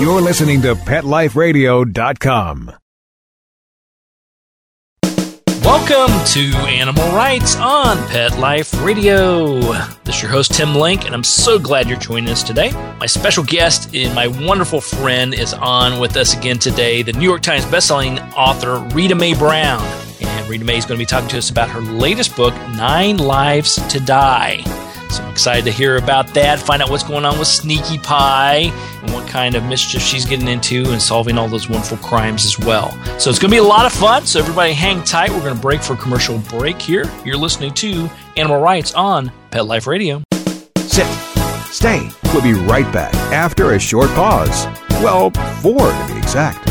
You're listening to PetLifeRadio.com. Welcome to Animal Rights on Pet Life Radio. This is your host, Tim Link, and I'm so glad you're joining us today. My special guest and my wonderful friend is on with us again today, the New York Times bestselling author, Rita Mae Brown. And Rita Mae is going to be talking to us about her latest book, 9 Lives to Die. So I'm excited to hear about that, find out what's going on with Sneaky Pie and what kind of mischief she's getting into and solving all those wonderful crimes as well. So it's going to be a lot of fun. So everybody hang tight. We're going to break for a commercial break here. You're listening to Animal Rights on Pet Life Radio. Sit. Stay. We'll be right back after a short pause. Well, 4 to be exact.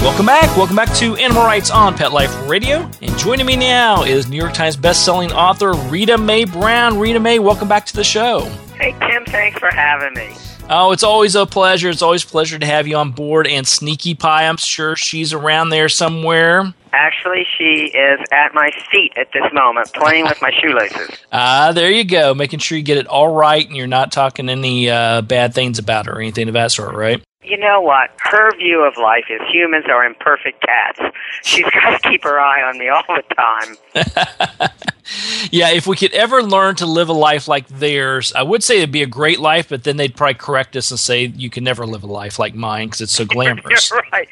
Welcome back to Animal Rights on Pet Life Radio. And joining me now is New York Times bestselling author Rita Mae Brown. Rita Mae, welcome back to the show. Hey, Tim, thanks for having me. Oh, it's always a pleasure. It's always a pleasure to have you on board. And Sneaky Pie, I'm sure she's around there somewhere. Actually, she is at my feet at this moment, playing with my shoelaces. There you go, making sure you get it all right and you're not talking any bad things about her or anything of that sort, right? You know what? Her view of life is humans are imperfect cats. She's got to keep her eye on me all the time. Yeah, if we could ever learn to live a life like theirs, I would say it'd be a great life, but then they'd probably correct us and say, you can never live a life like mine because it's so glamorous. You're right.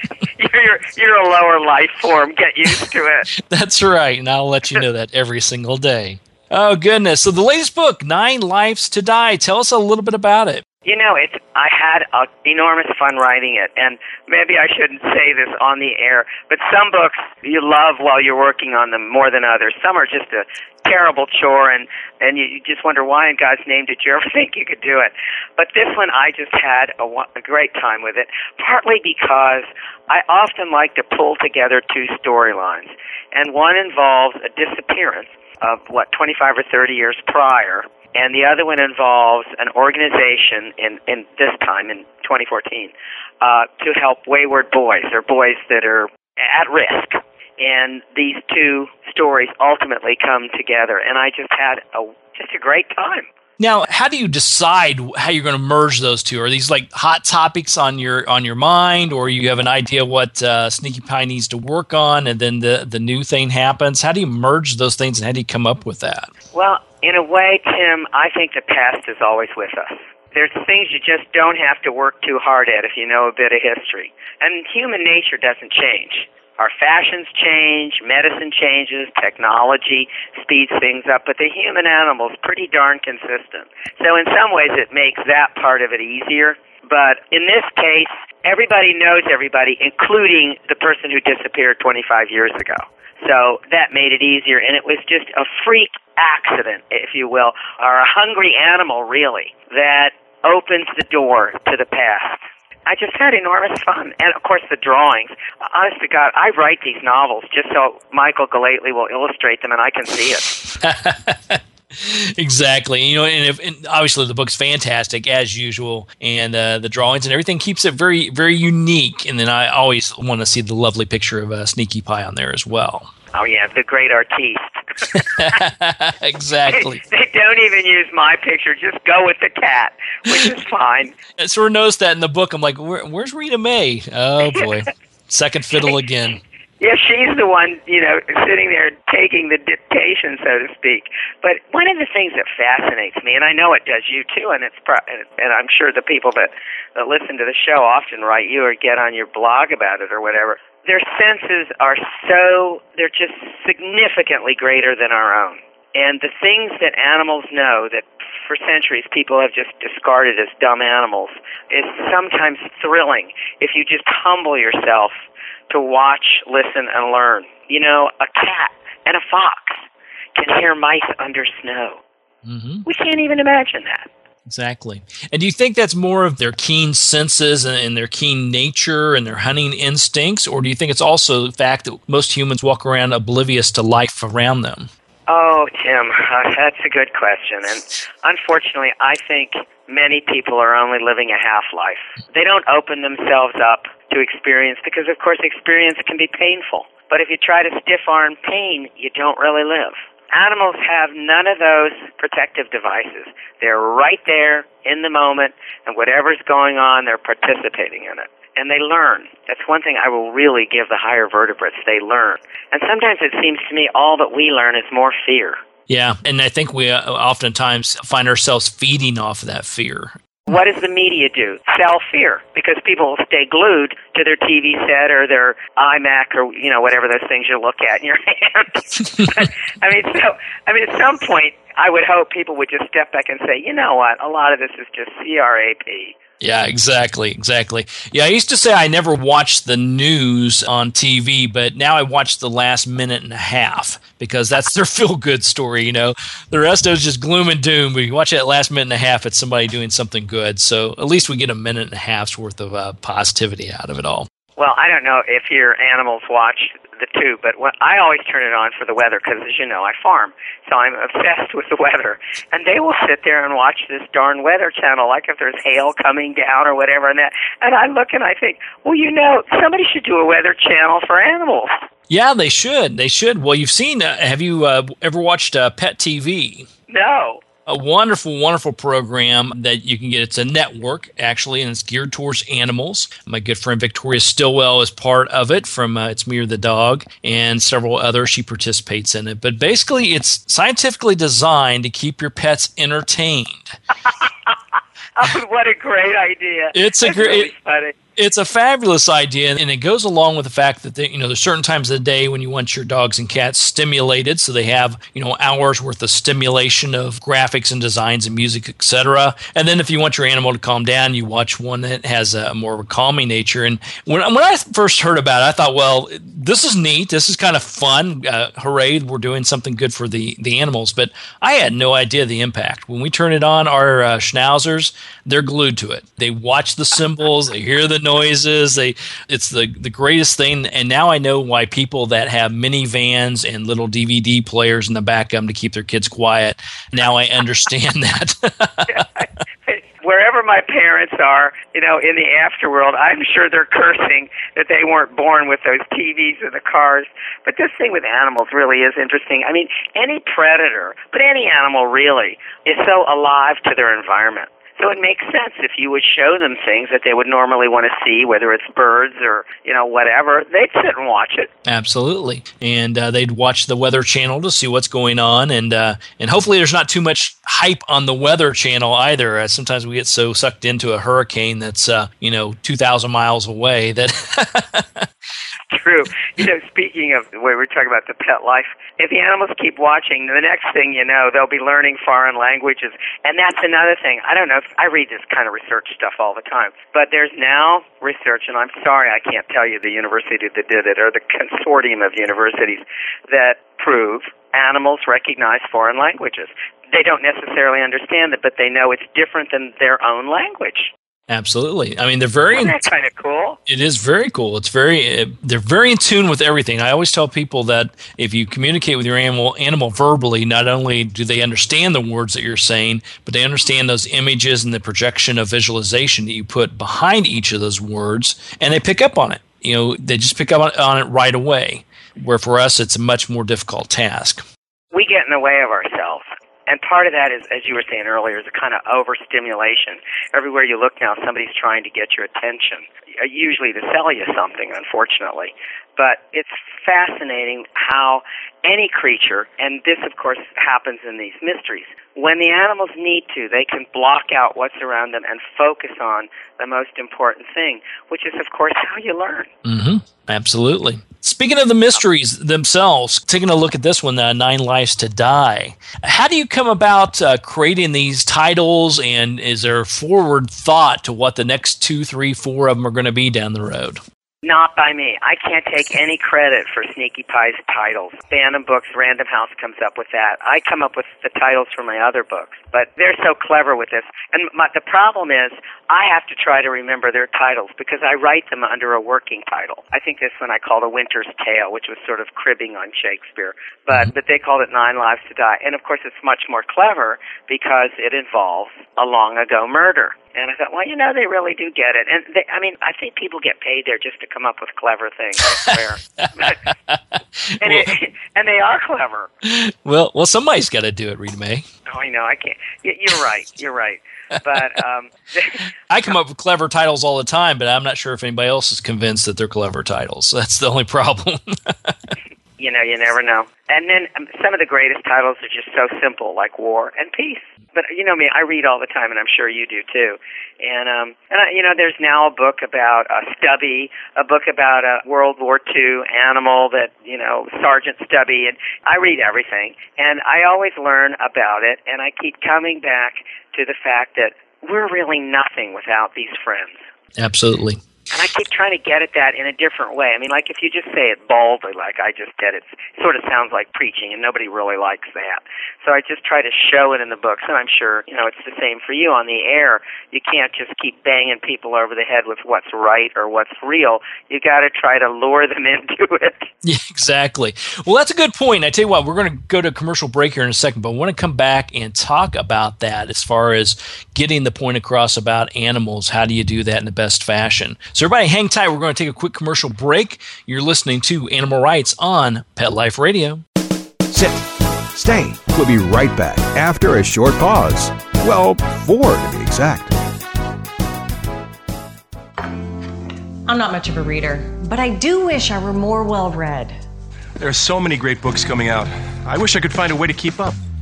You're a lower life form. Get used to it. That's right, and I'll let you know that every single day. Oh, goodness. So the latest book, 9 Lives to Die. Tell us a little bit about it. You know, I had enormous fun writing it, and maybe I shouldn't say this on the air, but some books you love while you're working on them more than others. Some are just a terrible chore, and you just wonder why in God's name did you ever think you could do it. But this one, I just had a great time with it, partly because I often like to pull together two storylines, and one involves a disappearance of, 25 or 30 years prior, and the other one involves an organization, in this time, in 2014, to help wayward boys, or boys that are at risk. And these two stories ultimately come together, and I just had a great time. Now, how do you decide how you're going to merge those two? Are these like hot topics on your mind, or you have an idea what Sneaky Pie needs to work on, and then the new thing happens? How do you merge those things, and how do you come up with that? Well, in a way, Tim, I think the past is always with us. There's things you just don't have to work too hard at if you know a bit of history. And human nature doesn't change. Our fashions change, medicine changes, technology speeds things up, but the human animal's pretty darn consistent. So in some ways it makes that part of it easier. But in this case, everybody knows everybody, including the person who disappeared 25 years ago. So that made it easier, and it was just a freak accident, if you will, or a hungry animal, really, that opens the door to the past. I just had enormous fun. And, of course, the drawings. Honest to God, I write these novels just so Michael Galately will illustrate them and I can see it. Exactly. You know, and obviously the book's fantastic as usual, and the drawings and everything keeps it very, very unique. And then I always want to see the lovely picture of Sneaky Pie on there as well. Oh, yeah, the great artiste. Exactly. They don't even use my picture. Just go with the cat, which is fine. And Sora knows that in the book. I'm like, where's Rita Mae? Oh, boy. Second fiddle again. Yeah, she's the one, you know, sitting there taking the dictation, so to speak. But one of the things that fascinates me, and I know it does you too, and and I'm sure the people that listen to the show often write you or get on your blog about it or whatever, their senses are they're just significantly greater than our own. And the things that animals know that for centuries people have just discarded as dumb animals is sometimes thrilling if you just humble yourself to watch, listen, and learn. You know, a cat and a fox can hear mice under snow. Mm-hmm. We can't even imagine that. Exactly. And do you think that's more of their keen senses and their keen nature and their hunting instincts, or do you think it's also the fact that most humans walk around oblivious to life around them? Oh, Tim, that's a good question. And unfortunately, I think many people are only living a half-life. They don't open themselves up to experience because, of course, experience can be painful. But if you try to stiff-arm pain, you don't really live. Animals have none of those protective devices. They're right there in the moment, and whatever's going on, they're participating in it. And they learn. That's one thing I will really give the higher vertebrates. They learn. And sometimes it seems to me all that we learn is more fear. Yeah, and I think we oftentimes find ourselves feeding off that fear. What does the media do? Sell fear, because people will stay glued to their TV set or their iMac or, you know, whatever those things you look at in your hand. But, I mean, at some point, I would hope people would just step back and say, you know what, a lot of this is just CRAP. Yeah, exactly. Yeah, I used to say I never watched the news on TV, but now I watch the last minute and a half because that's their feel-good story, you know. The rest of it is just gloom and doom. But you watch that last minute and a half, it's somebody doing something good. So at least we get a minute and a half's worth of positivity out of it all. Well, I don't know if your animals watch the two, but I always turn it on for the weather because, as you know, I farm, so I'm obsessed with the weather. And they will sit there and watch this darn weather channel, like if there's hail coming down or whatever, and I look and I think, well, you know, somebody should do a weather channel for animals. Yeah, they should. They should. Well, you've seen. Have you ever watched Pet TV? No. A wonderful, wonderful program that you can get. It's a network, actually, and it's geared towards animals. My good friend Victoria Stillwell is part of it from It's Me or the Dog and several others. She participates in it. But basically, it's scientifically designed to keep your pets entertained. Oh, what a great idea. It's a fabulous idea, and it goes along with the fact that there's certain times of the day when you want your dogs and cats stimulated, so they have hours worth of stimulation of graphics and designs and music, etc. And then if you want your animal to calm down, you watch one that has a more of a calming nature. And when I first heard about it, I thought, well, this is neat. This is kind of fun. Hooray, we're doing something good for the animals. But I had no idea the impact. When we turn it on, our schnauzers, they're glued to it. They watch the symbols. They hear the noises. It's the greatest thing. And now I know why people that have minivans and little DVD players in the back of them to keep their kids quiet. Now I understand that. Wherever my parents are, in the afterworld, I'm sure they're cursing that they weren't born with those TVs or the cars. But this thing with animals really is interesting. I mean, any predator, but any animal really, is so alive to their environment. So it makes sense if you would show them things that they would normally want to see, whether it's birds or, whatever. They'd sit and watch it. Absolutely. And they'd watch the Weather Channel to see what's going on. And hopefully there's not too much hype on the Weather Channel either. Sometimes we get so sucked into a hurricane that's, 2,000 miles away that... True. Speaking of the way we're talking about the pet life, if the animals keep watching, the next thing you know, they'll be learning foreign languages. And that's another thing. I don't know. I read this kind of research stuff all the time. But there's now research, and I'm sorry I can't tell you the university that did it or the consortium of universities that prove animals recognize foreign languages. They don't necessarily understand it, but they know it's different than their own language. Absolutely. I mean, that's kind of cool. It is very cool. It's they're very in tune with everything. I always tell people that if you communicate with your animal verbally, not only do they understand the words that you're saying, but they understand those images and the projection of visualization that you put behind each of those words, and they pick up on it. They just pick up on it right away. where for us it's a much more difficult task. We get in the way of ourselves. And part of that is, as you were saying earlier, is a kind of overstimulation. Everywhere you look now, somebody's trying to get your attention, usually to sell you something, unfortunately. But it's fascinating how any creature, and this, of course, happens in these mysteries, when the animals need to, they can block out what's around them and focus on the most important thing, which is, of course, how you learn. Mm-hmm. Absolutely. Speaking of the mysteries themselves, taking a look at this one, Nine Lives to Die. How do you come about creating these titles, and is there forward thought to what the next 2, 3, 4 of them are going to be down the road? Not by me. I can't take any credit for Sneaky Pie's titles. Phantom Books, Random House comes up with that. I come up with the titles for my other books, but they're so clever with this. And the problem is I have to try to remember their titles because I write them under a working title. I think this one I called A Winter's Tale, which was sort of cribbing on Shakespeare, but they called it 9 Lives to Die. And, of course, it's much more clever because it involves a long-ago murder. And I thought, well, they really do get it. And I think people get paid there just to come up with clever things, I swear. And they are clever. Well, somebody's got to do it, Rita Mae. Oh, I know. I can't. You're right. But I come up with clever titles all the time, but I'm not sure if anybody else is convinced that they're clever titles. That's the only problem. You never know. And then some of the greatest titles are just so simple, like War and Peace. But you know me, I read all the time, and I'm sure you do too. And, there's now a book about Stubby, a book about a World War II animal that, Sergeant Stubby. And I read everything, and I always learn about it, and I keep coming back to the fact that we're really nothing without these friends. Absolutely. And I keep trying to get at that in a different way. If you just say it baldly like I just did, it sort of sounds like preaching, and nobody really likes that. So I just try to show it in the books, and I'm sure, it's the same for you on the air. You can't just keep banging people over the head with what's right or what's real. You got to try to lure them into it. Yeah, exactly. Well, that's a good point. I tell you what, we're going to go to a commercial break here in a second, but I want to come back and talk about that as far as getting the point across about animals. How do you do that in the best fashion? So everybody hang tight. We're going to take a quick commercial break. You're listening to Animal Rights on Pet Life Radio. Sit. Stay. We'll be right back after a short pause. Well, 4 to be exact. I'm not much of a reader, but I do wish I were more well-read. There are so many great books coming out. I wish I could find a way to keep up.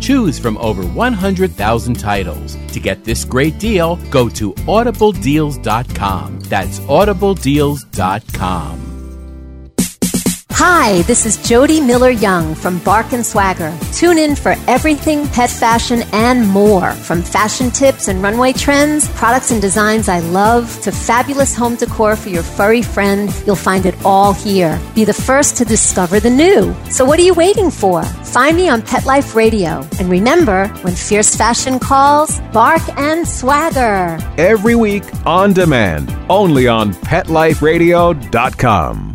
Choose from over 100,000 titles. To get this great deal, go to audibledeals.com. That's audibledeals.com. Hi, this is Jody Miller Young from Bark and Swagger. Tune in for everything pet fashion and more, from fashion tips and runway trends, products and designs I love, to fabulous home decor for your furry friend. You'll find it all here. Be the first to discover the new. So what are you waiting for? Find me on Pet Life Radio. And remember, when fierce fashion calls, Bark and Swagger. Every week on demand, only on PetLifeRadio.com.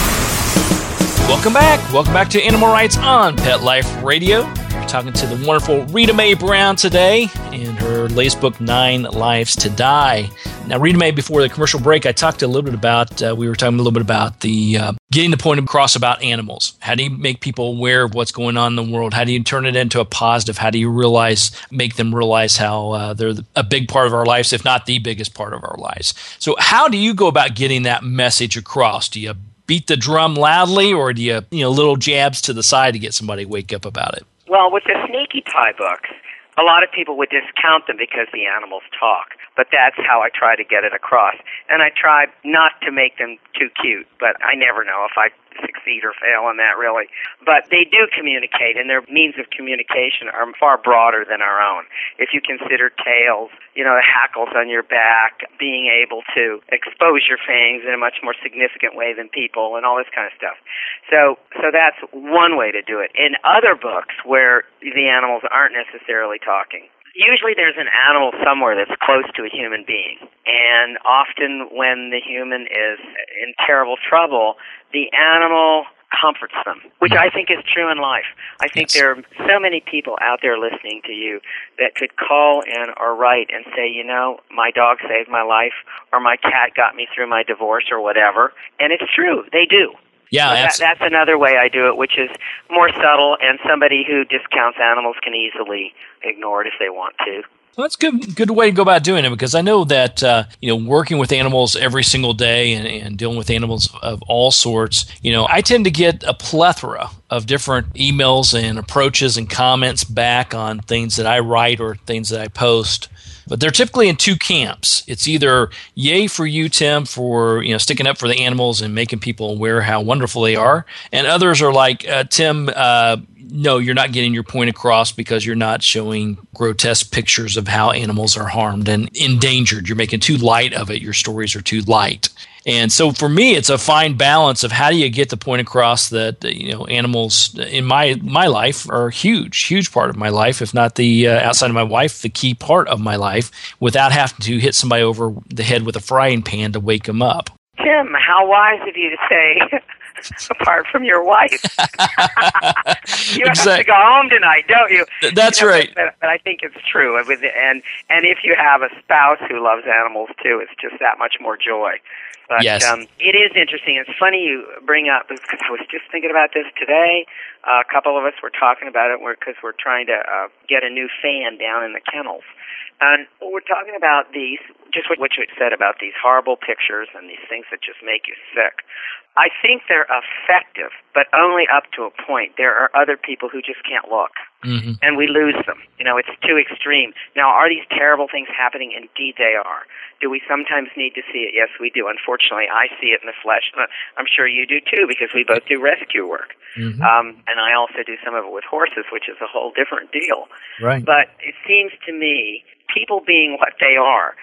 Welcome back. Welcome back to Animal Rights on Pet Life Radio. We're talking to the wonderful Rita Mae Brown today and her latest book, 9 Lives to Die. Now, Rita Mae, before the commercial break, I talked a little bit about, the getting the point across about animals. How do you make people aware of what's going on in the world? How do you turn it into a positive? How do you make them realize how they're a big part of our lives, if not the biggest part of our lives? So how do you go about getting that message across? Do you beat the drum loudly, or do you, little jabs to the side to get somebody to wake up about it? Well, with the Sneaky Pie books, A lot of people would discount them because the animals talk, but that's how I try to get it across. And I try not to make them too cute, but I never know if I succeed or fail on that, really. But they do communicate, and their means of communication are far broader than our own. If you consider tails, you know, the hackles on your back, being able to expose your fangs in a much more significant way than people, and all this kind of stuff. So that's one way to do it. In other books where the animals aren't necessarily talking, usually there's an animal somewhere that's close to a human being, and often when the human is in terrible trouble, the animal comforts them, which I think is true in life. I think there are so many people out there listening to you that could call in or write and say, you know, my dog saved my life, or my cat got me through my divorce, or whatever, and it's true, they do. Yeah, so that's another way I do it, which is more subtle, and somebody who discounts animals can easily ignore it if they want to. Well, that's a good way to go about doing it, because I know that working with animals every single day and dealing with animals of all sorts, I tend to get a plethora of different emails and approaches and comments back on things that I write or things that I post. But they're typically in two camps. It's either yay for you, Tim, for sticking up for the animals and making people aware how wonderful they are, and others are like, Tim, no, you're not getting your point across because you're not showing grotesque pictures of how animals are harmed and endangered. You're making too light of it. Your stories are too light. And so for me, it's a fine balance of how do you get the point across that animals in my life are a huge part of my life, if not the outside of my wife, the key part of my life, without having to hit somebody over the head with a frying pan to wake them up. Tim, how wise of you to say, apart from your wife. You have to go home tonight, don't you? That's right. But I think it's true. And if you have a spouse who loves animals, too, it's just that much more joy. But yes. It is interesting. It's funny you bring up, because I was just thinking about this today. A couple of us were talking about it because we're trying to get a new fan down in the kennels. And we're talking about these, just what you said about these horrible pictures and these things that just make you sick. I think they're effective, but only up to a point. There are other people who just can't look, and we lose them. It's too extreme. Now, are these terrible things happening? Indeed they are. Do we sometimes need to see it? Yes, we do. Unfortunately, I see it in the flesh. I'm sure you do, too, because we both do rescue work. And I also do some of it with horses, which is a whole different deal. Right. But it seems to me, people being what they are,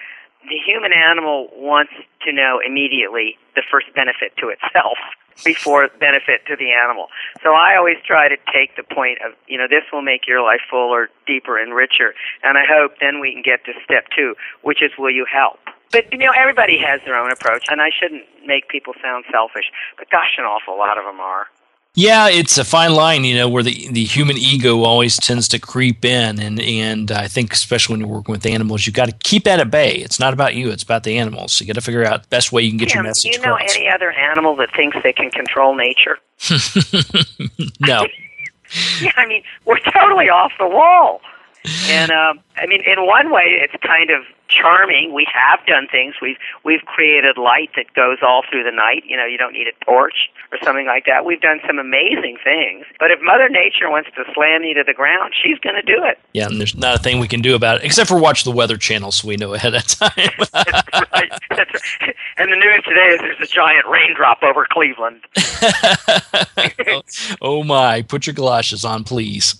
the human animal wants to know immediately the first benefit to itself before benefit to the animal. So I always try to take the point of, this will make your life fuller, deeper, and richer. And I hope then we can get to step 2, which is, will you help? But, everybody has their own approach, and I shouldn't make people sound selfish, but gosh, an awful lot of them are. Yeah, it's a fine line, where the human ego always tends to creep in, and I think especially when you're working with animals, you've got to keep that at bay. It's not about you, it's about the animals. So you got to figure out the best way you can get your message across. Do you know any other animal that thinks they can control nature? No. Yeah, we're totally off the wall. And, in one way, it's kind of charming. We have done things. We've created light that goes all through the night. You don't need a torch or something like that. We've done some amazing things. But if Mother Nature wants to slam you to the ground, she's going to do it. Yeah, and there's not a thing we can do about it, except for watch the Weather Channel so we know ahead of time. That's right. That's right. And the news today is there's a giant raindrop over Cleveland. Oh, my. Put your galoshes on, please.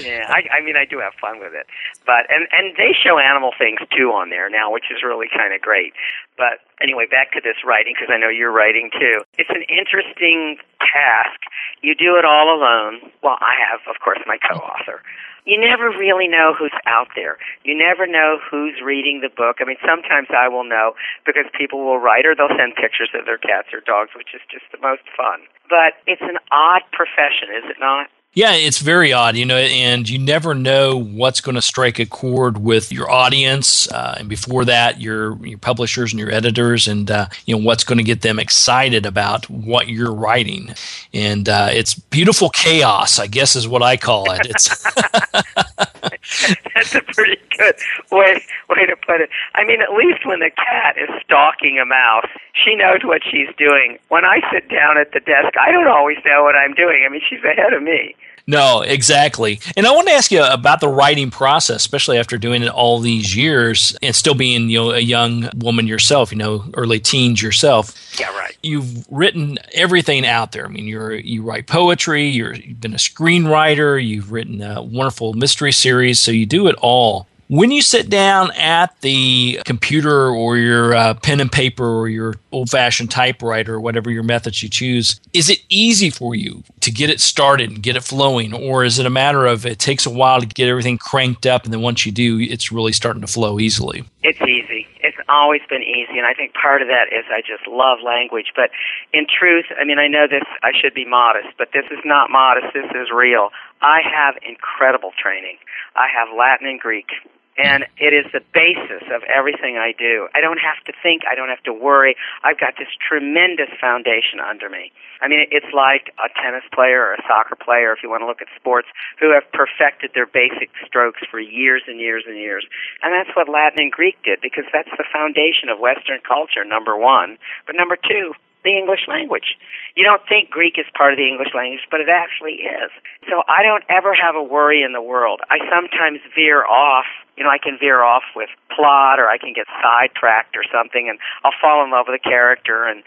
Yeah, I do have fun with it. But and they show animal things, too, on there now, which is really kind of great. But anyway, back to this writing, because I know you're writing, too. It's an interesting task. You do it all alone. Well, I have, of course, my co-author. You never really know who's out there. You never know who's reading the book. Sometimes I will know because people will write or they'll send pictures of their cats or dogs, which is just the most fun. But it's an odd profession, is it not? Yeah, it's very odd, and you never know what's going to strike a chord with your audience, and before that, your publishers and your editors, and what's going to get them excited about what you're writing, and it's beautiful chaos, I guess, is what I call it. It's That's a pretty good way to put it. At least when the cat is stalking a mouse, she knows what she's doing. When I sit down at the desk, I don't always know what I'm doing. She's ahead of me. No, exactly. And I want to ask you about the writing process, especially after doing it all these years and still being, you know, a young woman yourself, you know, early teens yourself. Yeah, right. You've written everything out there. I mean, you write poetry, you've been a screenwriter, you've written a wonderful mystery series, so you do it all. When you sit down at the computer or your pen and paper or your old-fashioned typewriter or whatever your methods you choose, is it easy for you to get it started and get it flowing? Or is it a matter of it takes a while to get everything cranked up, and then once you do, it's really starting to flow easily? It's easy. It's always been easy, and I think part of that is I just love language. But in truth, I mean, I know this, I should be modest, but this is not modest. This is real. I have incredible training. I have Latin and Greek. And it is the basis of everything I do. I don't have to think. I don't have to worry. I've got this tremendous foundation under me. I mean, it's like a tennis player or a soccer player, if you want to look at sports, who have perfected their basic strokes for years and years and years. And that's what Latin and Greek did, because that's the foundation of Western culture, number one. But number two, the English language. You don't think Greek is part of the English language, but it actually is. So I don't ever have a worry in the world. I sometimes veer off. You know, I can veer off with plot, or I can get sidetracked or something, and I'll fall in love with a character, and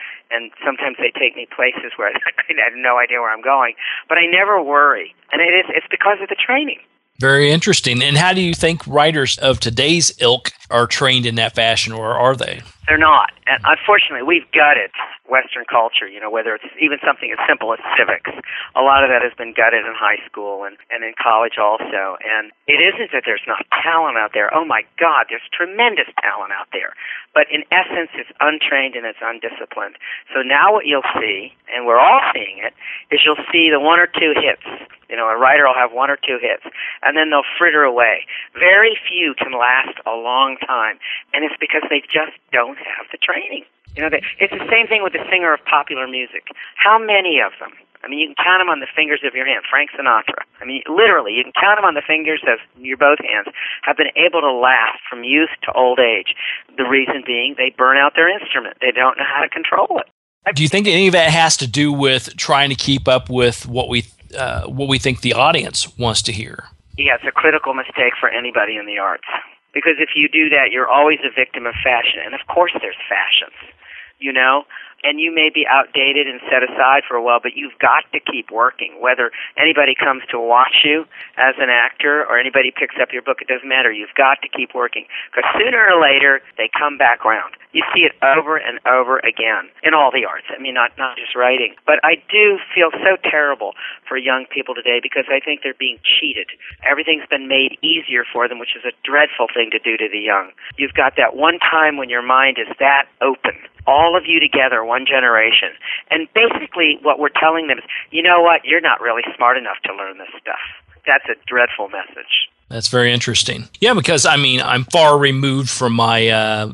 sometimes they take me places where I have no idea where I'm going. But I never worry, and it's because of the training. Very interesting. And how do you think writers of today's ilk are trained in that fashion, or are they? They're not. And unfortunately, we've gutted Western culture, you know, whether it's even something as simple as civics. A lot of that has been gutted in high school and in college also. And it isn't that there's not talent out there. Oh, my God, there's tremendous talent out there. But in essence, it's untrained and it's undisciplined. So now what you'll see, and we're all seeing it, is you'll see the one or two hits. You know, a writer will have one or two hits, and then they'll fritter away. Very few can last a long time, and it's because they just don't have the training. You know, it's the same thing with the singer of popular music. How many of them? I mean, you can count them on the fingers of your hand. Frank Sinatra. I mean, literally, you can count them on the fingers of your both hands, have been able to last from youth to old age. The reason being they burn out their instrument. They don't know how to control it. Do you think any of that has to do with trying to keep up with what we think the audience wants to hear? Yeah, it's a critical mistake for anybody in the arts. Because if you do that, you're always a victim of fashion. And of course there's fashions, you know? And you may be outdated and set aside for a while, but you've got to keep working. Whether anybody comes to watch you as an actor or anybody picks up your book, it doesn't matter. You've got to keep working. Because sooner or later, they come back around. You see it over and over again in all the arts. I mean, not just writing. But I do feel so terrible for young people today because I think they're being cheated. Everything's been made easier for them, which is a dreadful thing to do to the young. You've got that one time when your mind is that open. All of you together, one generation. And basically what we're telling them is, you know what, you're not really smart enough to learn this stuff. That's a dreadful message. That's very interesting. Yeah, because, I mean, I'm far removed from my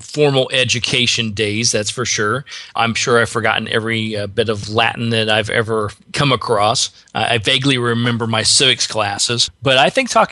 formal education days, that's for sure. I'm sure I've forgotten every bit of Latin that I've ever come across. I vaguely remember my civics classes. But I think I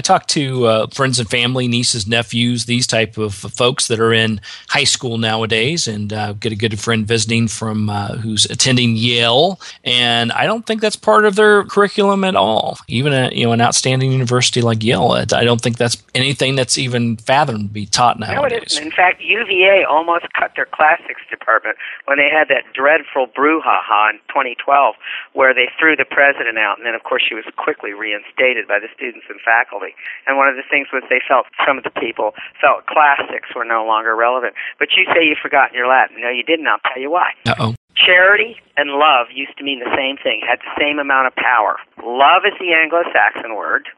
talk to friends and family, nieces, nephews, these type of folks that are in high school nowadays, and get a good friend visiting from who's attending Yale. And I don't think that's part of their curriculum at all, even at, you know, an outstanding university like Yale. I don't think that's anything that's even fathomed to be taught nowadays. No, it isn't. In fact, UVA almost cut their classics department when they had that dreadful brouhaha in 2012 where they threw the president out, and then, of course, she was quickly reinstated by the students and faculty. And one of the things was they felt, some of the people felt classics were no longer relevant. But you say you've forgotten your Latin. No, you didn't. I'll tell you why. Uh-oh. Charity and love used to mean the same thing, had the same amount of power. Love is the Anglo-Saxon word,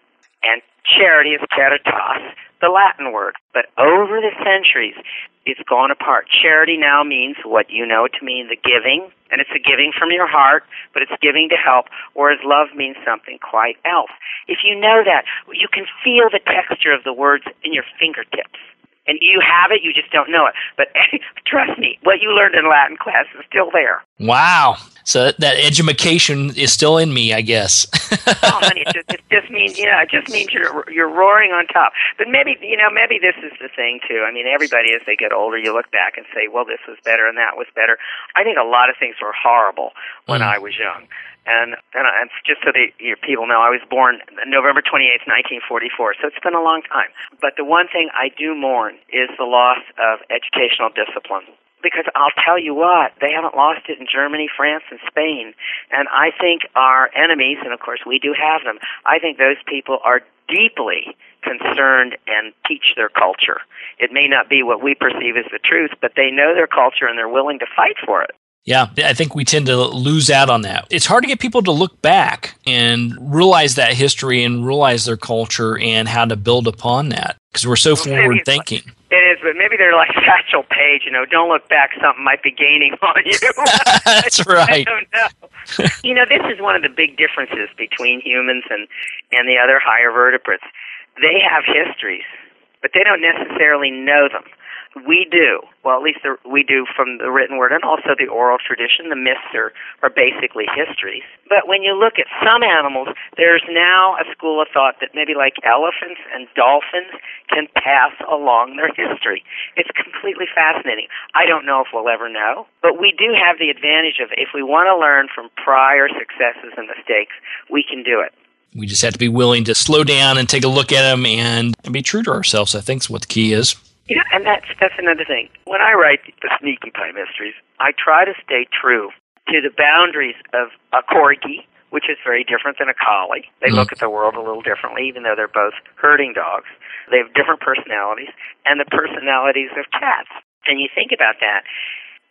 and charity is caritas, the Latin word. But over the centuries, it's gone apart. Charity now means what you know to mean, the giving, and it's a giving from your heart, but it's giving to help, whereas love means something quite else. If you know that, you can feel the texture of the words in your fingertips. And you have it, you just don't know it. But trust me, what you learned in Latin class is still there. Wow. So that edumacation is still in me, I guess. Oh, honey, it just means you're roaring on top. But maybe this is the thing, too. I mean, everybody, as they get older, you look back and say, well, this was better and that was better. I think a lot of things were horrible when I was young. And just so that people know, I was born November 28th, 1944, so it's been a long time. But the one thing I do mourn is the loss of educational discipline. Because I'll tell you what, they haven't lost it in Germany, France, and Spain. And I think our enemies, and of course we do have them, I think those people are deeply concerned and teach their culture. It may not be what we perceive as the truth, but they know their culture and they're willing to fight for it. Yeah, I think we tend to lose out on that. It's hard to get people to look back and realize that history and realize their culture and how to build upon that because we're so forward-thinking. It is, but maybe they're like Satchel Paige, don't look back, something might be gaining on you. That's right. I don't know. This is one of the big differences between humans and the other higher vertebrates. They have histories, but they don't necessarily know them. We do. Well, at least we do from the written word and also the oral tradition. The myths are basically histories. But when you look at some animals, there's now a school of thought that maybe like elephants and dolphins can pass along their history. It's completely fascinating. I don't know if we'll ever know, but we do have the advantage of if we want to learn from prior successes and mistakes, we can do it. We just have to be willing to slow down and take a look at them and be true to ourselves, I think is what the key is. Yeah, and that's another thing. When I write the Sneaky Pie Mysteries, I try to stay true to the boundaries of a corgi, which is very different than a collie. They look at the world a little differently, even though they're both herding dogs. They have different personalities, and the personalities of cats. And you think about that,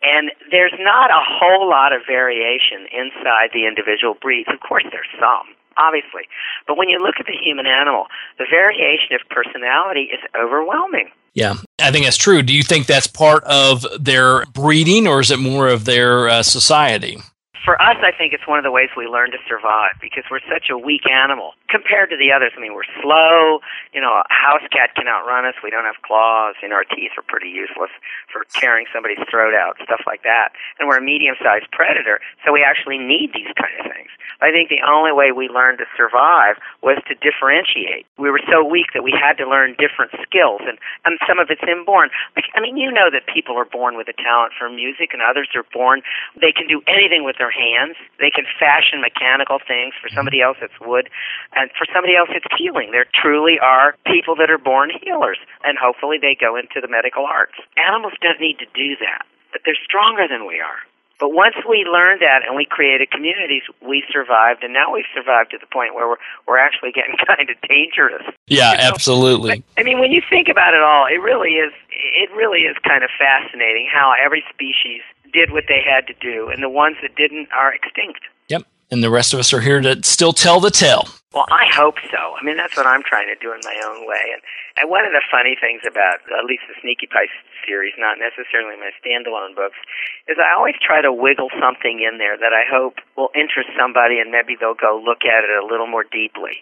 and there's not a whole lot of variation inside the individual breeds. Of course, there's some. Obviously. But when you look at the human animal, the variation of personality is overwhelming. Yeah, I think that's true. Do you think that's part of their breeding or is it more of their society? For us, I think it's one of the ways we learn to survive because we're such a weak animal compared to the others. I mean, we're slow. A house cat can outrun us. We don't have claws. Our teeth are pretty useless for tearing somebody's throat out, stuff like that. And we're a medium-sized predator, so we actually need these kind of things. I think the only way we learned to survive was to differentiate. We were so weak that we had to learn different skills, and some of it's inborn. That people are born with a talent for music, and others are born. They can do anything with their hands. They can fashion mechanical things. For somebody else, it's wood, and for somebody else, it's healing. There truly are people that are born healers, and hopefully they go into the medical arts. Animals don't need to do that, but they're stronger than we are. But once we learned that and we created communities, we survived, and now we've survived to the point where we're actually getting kind of dangerous. Yeah, absolutely. But, when you think about it all, it really is kind of fascinating how every species did what they had to do, and the ones that didn't are extinct. Yep, and the rest of us are here to still tell the tale. Well, I hope so. That's what I'm trying to do in my own way. And one of the funny things about at least the Sneaky Pie series, not necessarily my standalone books, is I always try to wiggle something in there that I hope will interest somebody and maybe they'll go look at it a little more deeply.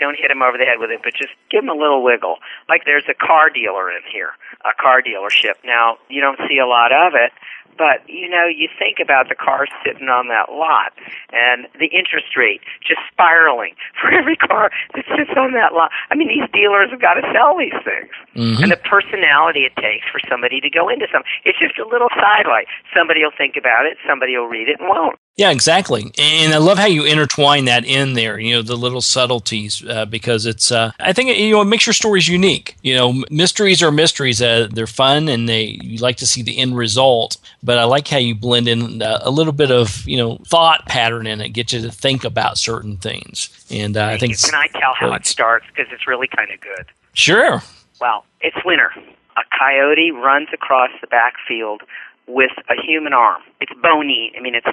Don't hit them over the head with it, but just give them a little wiggle. Like there's a car dealer in here, a car dealership. Now, you don't see a lot of it. But, you think about the cars sitting on that lot and the interest rate just spiraling for every car that sits on that lot. These dealers have got to sell these things. Mm-hmm. And the personality it takes for somebody to go into something. It's just a little sidelight. Somebody will think about it, somebody will read it and won't. Yeah, exactly. And I love how you intertwine that in there, the little subtleties, because it's, I think, it makes your stories unique. Mysteries are mysteries. They're fun and you like to see the end result, but I like how you blend in a little bit of, thought pattern in it, get you to think about certain things. And I think can I tell how it starts? Because it's really kind of good. Sure. Well, it's winter. A coyote runs across the backfield with a human arm. It's bony.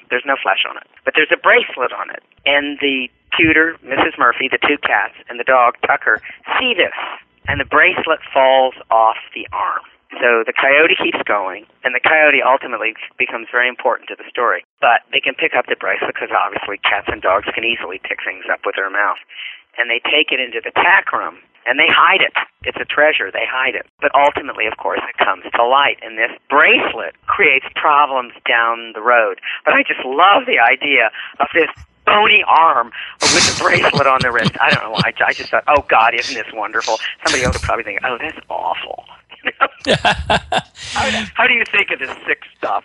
There's no flesh on it. But there's a bracelet on it. And the tutor, Mrs. Murphy, the two cats, and the dog, Tucker, see this. And the bracelet falls off the arm. So the coyote keeps going, and the coyote ultimately becomes very important to the story. But they can pick up the bracelet because obviously cats and dogs can easily pick things up with their mouth. And they take it into the tack room, and they hide it. It's a treasure. They hide it. But ultimately, of course, it comes to light. And this bracelet creates problems down the road. But I just love the idea of this bony arm with a bracelet on the wrist. I don't know. I just thought, oh, God, isn't this wonderful? Somebody else would probably think, oh, that's awful. How do you think of this sick stuff?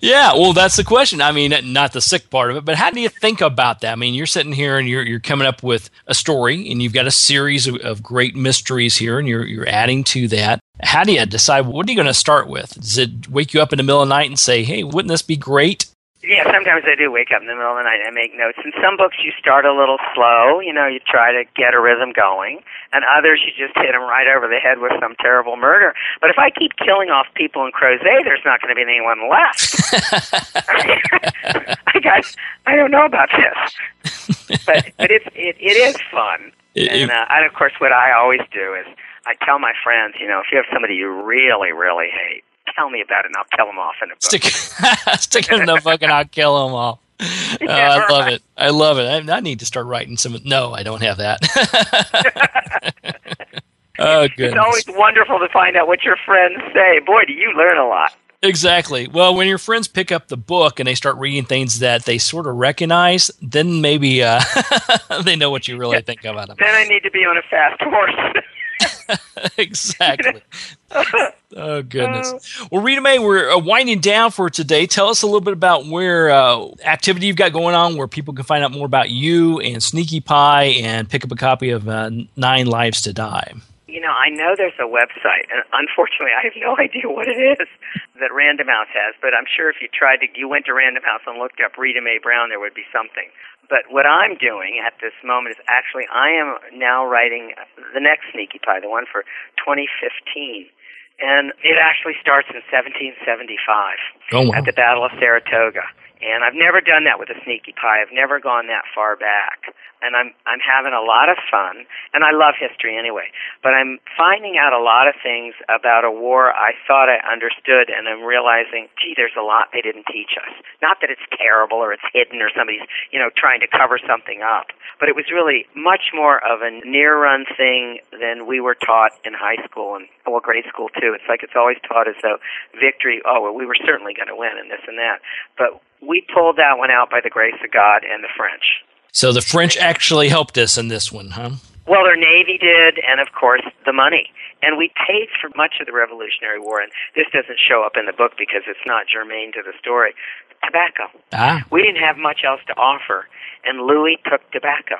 Yeah, well, that's the question. I mean, not the sick part of it, but how do you think about that? I mean, you're sitting here and you're coming up with a story, and you've got a series of great mysteries here, and you're adding to that. How do you decide what are you going to start with? Does it wake you up in the middle of the night and say, "Hey, wouldn't this be great?" Yeah, sometimes I do wake up in the middle of the night and I make notes. In some books, you start a little slow. You know, you try to get a rhythm going. And others, you just hit them right over the head with some terrible murder. But if I keep killing off people in Crozet, there's not going to be anyone left. I don't know about this. But it is fun. And of course, what I always do is I tell my friends, you know, if you have somebody you really, really hate, tell me about it, and I'll kill them off in a book. Stick it in the book, and I'll kill them all. Yeah, I love it. I love it. I need to start writing some. No, I don't have that. Oh, goodness. It's always wonderful to find out what your friends say. Boy, do you learn a lot. Exactly. Well, when your friends pick up the book and they start reading things that they sort of recognize, then maybe they know what you really think about them. Then I need to be on a fast horse. Exactly. Oh, goodness. Well, Rita Mae, we're winding down for today. Tell us a little bit about where activity you've got going on, where people can find out more about you and Sneaky Pie and pick up a copy of 9 Lives to Die. You know, I know there's a website, and unfortunately I have no idea what it is that Random House has, but I'm sure if you went to Random House and looked up Rita Mae Brown, there would be something. But what I'm doing at this moment is actually I am now writing the next Sneaky Pie, the one for 2015. And it actually starts in 1775 at the Battle of Saratoga. And I've never done that with a Sneaky Pie. I've never gone that far back. And I'm having a lot of fun. And I love history anyway. But I'm finding out a lot of things about a war I thought I understood, and I'm realizing, gee, there's a lot they didn't teach us. Not that it's terrible or it's hidden or somebody's, you know, trying to cover something up. But it was really much more of a near-run thing than we were taught in high school and, well, grade school, too. It's like it's always taught as though victory, oh, well, we were certainly going to win and this and that. But we pulled that one out by the grace of God and the French. So the French actually helped us in this one, huh? Well, their Navy did, and of course, the money. And we paid for much of the Revolutionary War, and this doesn't show up in the book because it's not germane to the story. Tobacco. We didn't have much else to offer, and Louis took tobacco.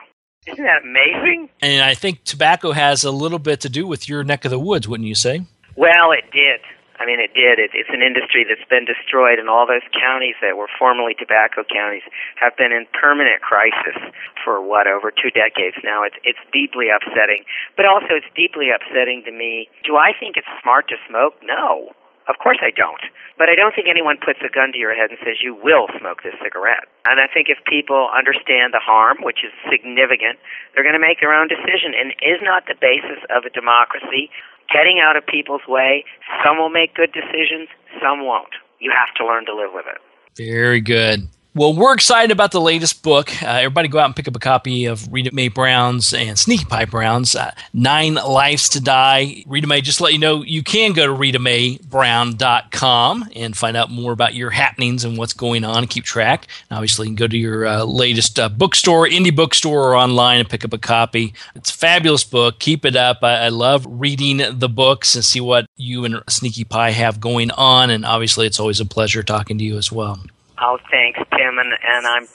Isn't that amazing? And I think tobacco has a little bit to do with your neck of the woods, wouldn't you say? Well, it did. I mean, it did. It's an industry that's been destroyed, and all those counties that were formerly tobacco counties have been in permanent crisis for, over 2 decades now. It's deeply upsetting. But also, it's deeply upsetting to me. Do I think it's smart to smoke? No. Of course I don't. But I don't think anyone puts a gun to your head and says, you will smoke this cigarette. And I think if people understand the harm, which is significant, they're going to make their own decision. And is not the basis of a democracy getting out of people's way? Some will make good decisions, some won't. You have to learn to live with it. Very good. Well, we're excited about the latest book. Everybody go out and pick up a copy of Rita Mae Brown's and Sneaky Pie Brown's 9 Lives to Die. Rita Mae, just to let you know, you can go to RitaMaeBrown.com and find out more about your happenings and what's going on and keep track. And obviously, you can go to your latest bookstore, indie bookstore, or online and pick up a copy. It's a fabulous book. Keep it up. I love reading the books and see what you and Sneaky Pie have going on. And obviously, it's always a pleasure talking to you as well. Oh, thanks, Tim, and I'm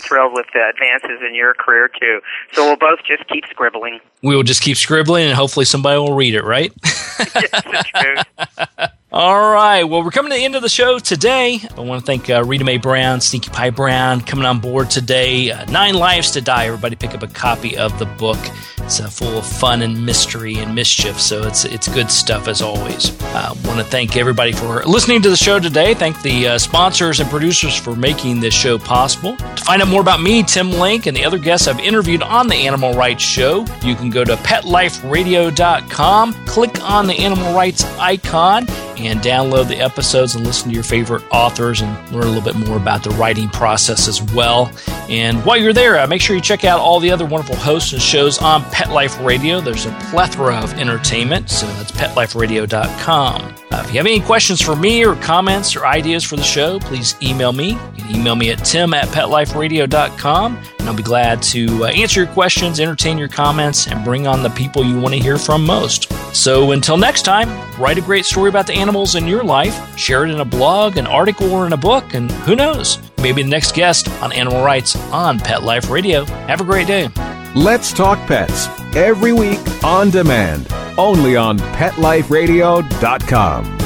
thrilled with the advances in your career, too. So we'll both just keep scribbling. We will just keep scribbling, and hopefully somebody will read it, right? Yes, it's true. All right. Well, we're coming to the end of the show today. I want to thank Rita Mae Brown, Sneaky Pie Brown, coming on board today. 9 Lives to Die. Everybody pick up a copy of the book. It's full of fun and mystery and mischief, so it's good stuff as always. I want to thank everybody for listening to the show today. Thank the sponsors and producers for making this show possible. To find out more about me, Tim Link, and the other guests I've interviewed on the Animal Rights Show, you can go to PetLifeRadio.com, click on the Animal Rights icon, and download the episodes and listen to your favorite authors and learn a little bit more about the writing process as well. And while you're there, make sure you check out all the other wonderful hosts and shows on Pet Life Radio. There's a plethora of entertainment, so that's PetLifeRadio.com. If you have any questions for me or comments or ideas for the show, please email me. You can email me at tim@PetLifeRadio.com, and I'll be glad to answer your questions, entertain your comments, and bring on the people you want to hear from most. So until next time, write a great story about the animals in your life, share it in a blog, an article, or in a book, and who knows? Maybe the next guest on Animal Rights on Pet Life Radio. Have a great day. Let's Talk Pets, every week on demand, only on PetLifeRadio.com.